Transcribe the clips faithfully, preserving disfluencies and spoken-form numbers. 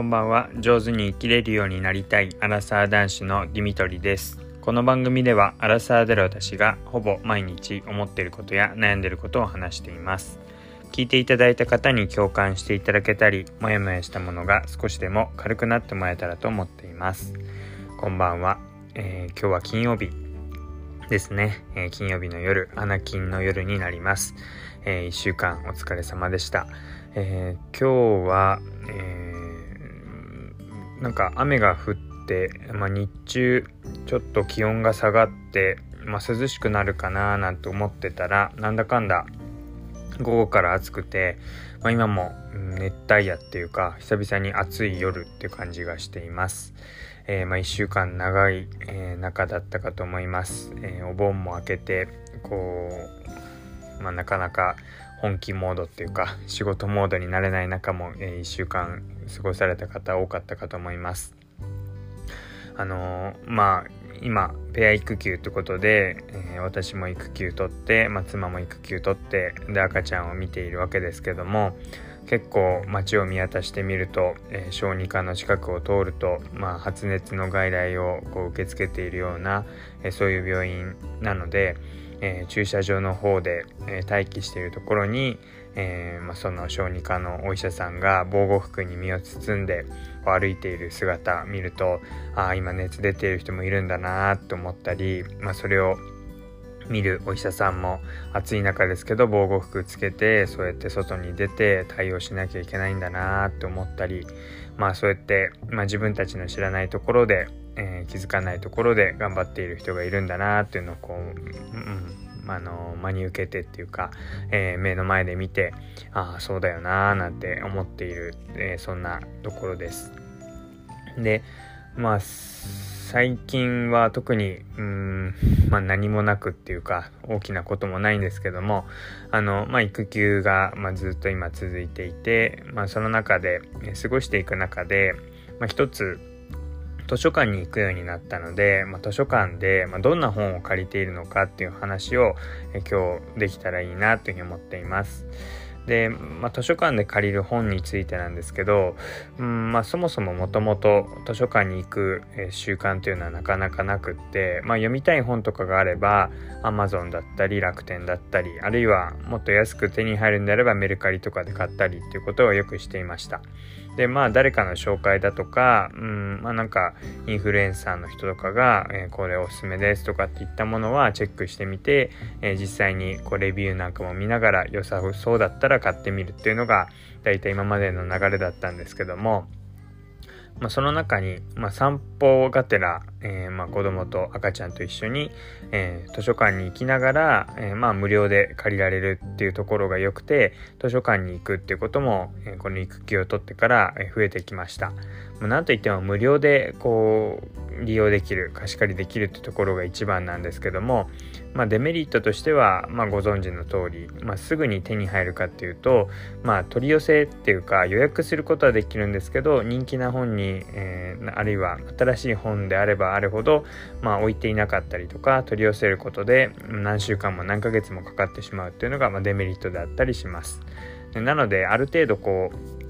こんばんは。上手に生きれるようになりたいアラサー男子のディミトリです。この番組ではアラサーである私がほぼ毎日思っていることや悩んでいることを話しています。聞いていただいた方に共感していただけたり、もやもやしたものが少しでも軽くなってもらえたらと思っています。こんばんは、えー、今日は金曜日ですね、えー、金曜日の夜、花金の夜になります。えー、いっしゅうかんお疲れ様でした。えー、今日は、えーなんか雨が降って、まあ、日中ちょっと気温が下がって、まあ、涼しくなるかななんて思ってたら、なんだかんだ午後から暑くて、まあ、今も熱帯夜っていうか久々に暑い夜っていう感じがしています。えー、まあいっしゅうかん長い、えー、中だったかと思います。えー、お盆も明けてこう、まあ、なかなか本気モードっていうか仕事モードになれない中も、えー、いっしゅうかん過ごされた方多かったかと思います。あのー、まあ今ペア育休ってことで、えー、私も育休取って、まあ、妻も育休取ってで赤ちゃんを見ているわけですけども、結構街を見渡してみると、えー、小児科の近くを通ると、まあ、発熱の外来をこう受け付けているような、えー、そういう病院なので、えー、駐車場の方で、えー、待機しているところに、えーまあ、その小児科のお医者さんが防護服に身を包んで歩いている姿を見ると、あ今熱出ている人もいるんだなと思ったり、まあ、それを見るお医者さんも暑い中ですけど防護服つけてそうやって外に出て対応しなきゃいけないんだなと思ったり、まあ、そうやって、まあ、自分たちの知らないところでえー、気づかないところで頑張っている人がいるんだなっていうのをこう、うん、あの真に受けてっていうか、えー、目の前で見て、ああそうだよなーなんて思っている、えー、そんなところです。で、まあ最近は特にうーん、まあ、何もなくっていうか大きなこともないんですけども、あの、まあ、育休が、まあ、ずっと今続いていて、まあ、その中で、えー、過ごしていく中で、まあ、一つ図書館に行くようになったので、まあ、図書館で、まあ、どんな本を借りているのかっていう話をえ今日できたらいいなというふうに思っています。で、まあ、図書館で借りる本についてなんですけど、うんまあ、そもそももともと図書館に行く習慣というのはなかなかなくって、まあ、読みたい本とかがあれば Amazon だったり楽天だったり、あるいはもっと安く手に入るんであればメルカリとかで買ったりっていうことをよくしていました。でまあ誰かの紹介だとか、うんまあ、なんかインフルエンサーの人とかが、えー、これおすすめですとかっていったものはチェックしてみて、えー、実際にこうレビューなんかも見ながら良さそうだったら買ってみるっていうのが大体今までの流れだったんですけども、まあ、その中に、まあ、散歩がてら、えーまあ、子供と赤ちゃんと一緒に、えー、図書館に行きながら、えーまあ、無料で借りられるっていうところが良くて、図書館に行くっていうことも、えー、この育休を取ってから増えてきました。なんといっても無料でこう利用できる、貸し借りできるってところが一番なんですけども、まあ、デメリットとしては、まあ、ご存知の通り、まあ、すぐに手に入るかっていうと、まあ、取り寄せっていうか予約することはできるんですけど、人気な本に、えー、あるいは新しい本であればあるほど、まあ、置いていなかったりとか、取り寄せることで何週間も何ヶ月もかかってしまうっていうのが、まあ、デメリットであったりします。なのである程度こう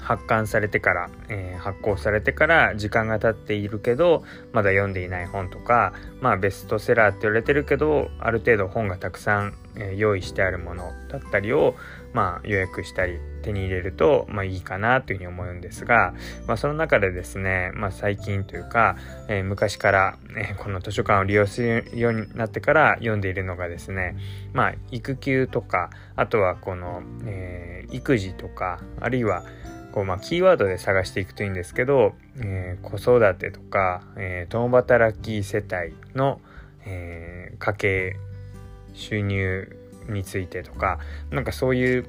発刊されてから、えー、発行されてから時間が経っているけどまだ読んでいない本とか、まあ、ベストセラーって言われてるけどある程度本がたくさん、えー、用意してあるものだったりを、まあ、予約したり手に入れると、まあ、いいかなというふうに思うんですが、まあ、その中でですね、まあ、最近というか、えー、昔から、えー、この図書館を利用するようになってから読んでいるのがですね、まあ、育休とか、あとはこの、えー、育児とか、あるいはこうまあキーワードで探していくといいんですけど、えー、子育てとか、えー、共働き世帯の、えー、家計収入についてとか、なんかそういう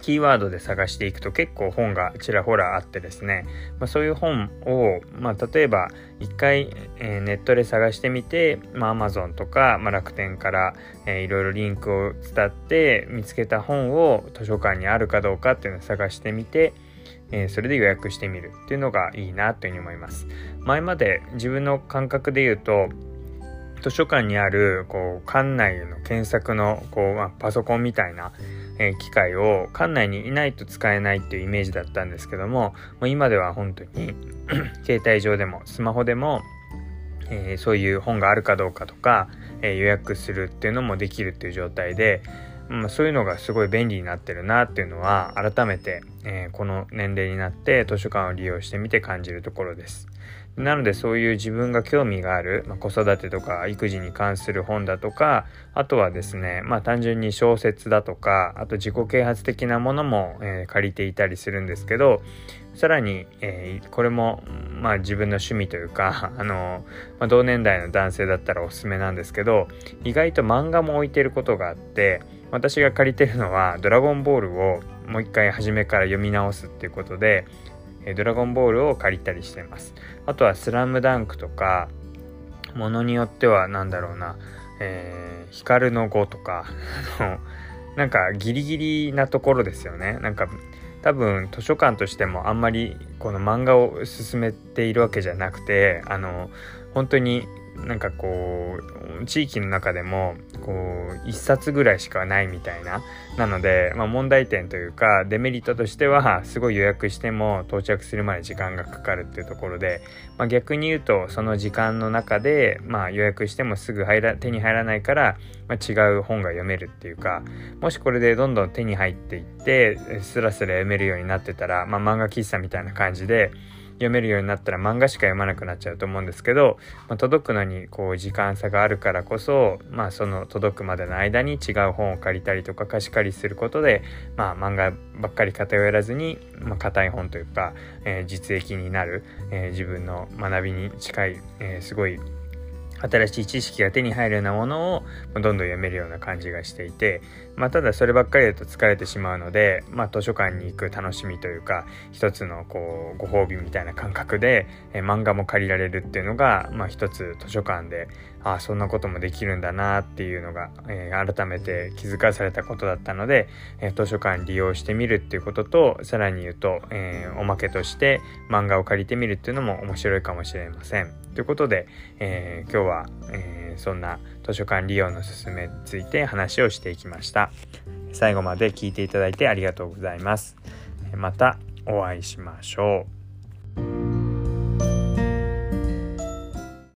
キーワードで探していくと結構本がちらほらあってですね、まあ、そういう本を、まあ、例えば一回、えー、ネットで探してみて、まあ、Amazon とか、まあ、楽天から、えー、いろいろリンクを伝って見つけた本を図書館にあるかどうかっていうのを探してみて、えー、それで予約してみるっていうのがいいなというふうに思います。前まで自分の感覚で言うと、図書館にあるこう館内の検索のこう、まあ、パソコンみたいな、えー、機械を館内にいないと使えないっていうイメージだったんですけども、もう今では本当に携帯上でもスマホでも、えー、そういう本があるかどうかとか、えー、予約するっていうのもできるっていう状態で、まあ、そういうのがすごい便利になってるなっていうのは改めて、えー、この年齢になって図書館を利用してみて感じるところです。なのでそういう自分が興味がある、まあ、子育てとか育児に関する本だとか、あとはですね、まあ単純に小説だとか、あと自己啓発的なものも、えー、借りていたりするんですけど、さらに、えー、これもまあ自分の趣味というか、あの、まあ、同年代の男性だったらおすすめなんですけど、意外と漫画も置いてることがあって、私が借りてるのはドラゴンボールをもう一回初めから読み直すっていうことで、ドラゴンボールを借りたりしています。あとはスラムダンクとか、ものによってはなんだろうな、えー、光の碁とかなんかギリギリなところですよね。なんか多分図書館としてもあんまりこの漫画を進めているわけじゃなくて、あの本当になんかこう地域の中でもこういっさつぐらいしかないみたいな、なので、まあ、問題点というかデメリットとしてはすごい予約しても到着するまで時間がかかるっていうところで、まあ、逆に言うとその時間の中で、まあ、予約してもすぐ入ら手に入らないから、まあ、違う本が読めるっていうか、もしこれでどんどん手に入っていってスラスラ読めるようになってたら、まあ、漫画喫茶みたいな感じで読めるようになったら漫画しか読まなくなっちゃうと思うんですけど、まあ、届くのにこう時間差があるからこそ、まあ、その届くまでの間に違う本を借りたりとか貸し借りすることで、まあ、漫画ばっかり偏らずに、まあ、硬い本というか、えー、実益になる、えー、自分の学びに近い、えー、すごい新しい知識が手に入るようなものをどんどん読めるような感じがしていて、まあ、ただそればっかりだと疲れてしまうので、まあ、図書館に行く楽しみというか一つのこうご褒美みたいな感覚で、え漫画も借りられるっていうのが、まあ、一つ図書館で、ああそんなこともできるんだなっていうのが、えー、改めて気づかされたことだったので、えー、図書館利用してみるっていうことと、さらに言うと、えー、おまけとして漫画を借りてみるっていうのも面白いかもしれませんということで、えー、今日は、えー、そんな図書館利用のすすめについて話をしていきました。最後まで聞いていただいてありがとうございます。またお会いしましょう。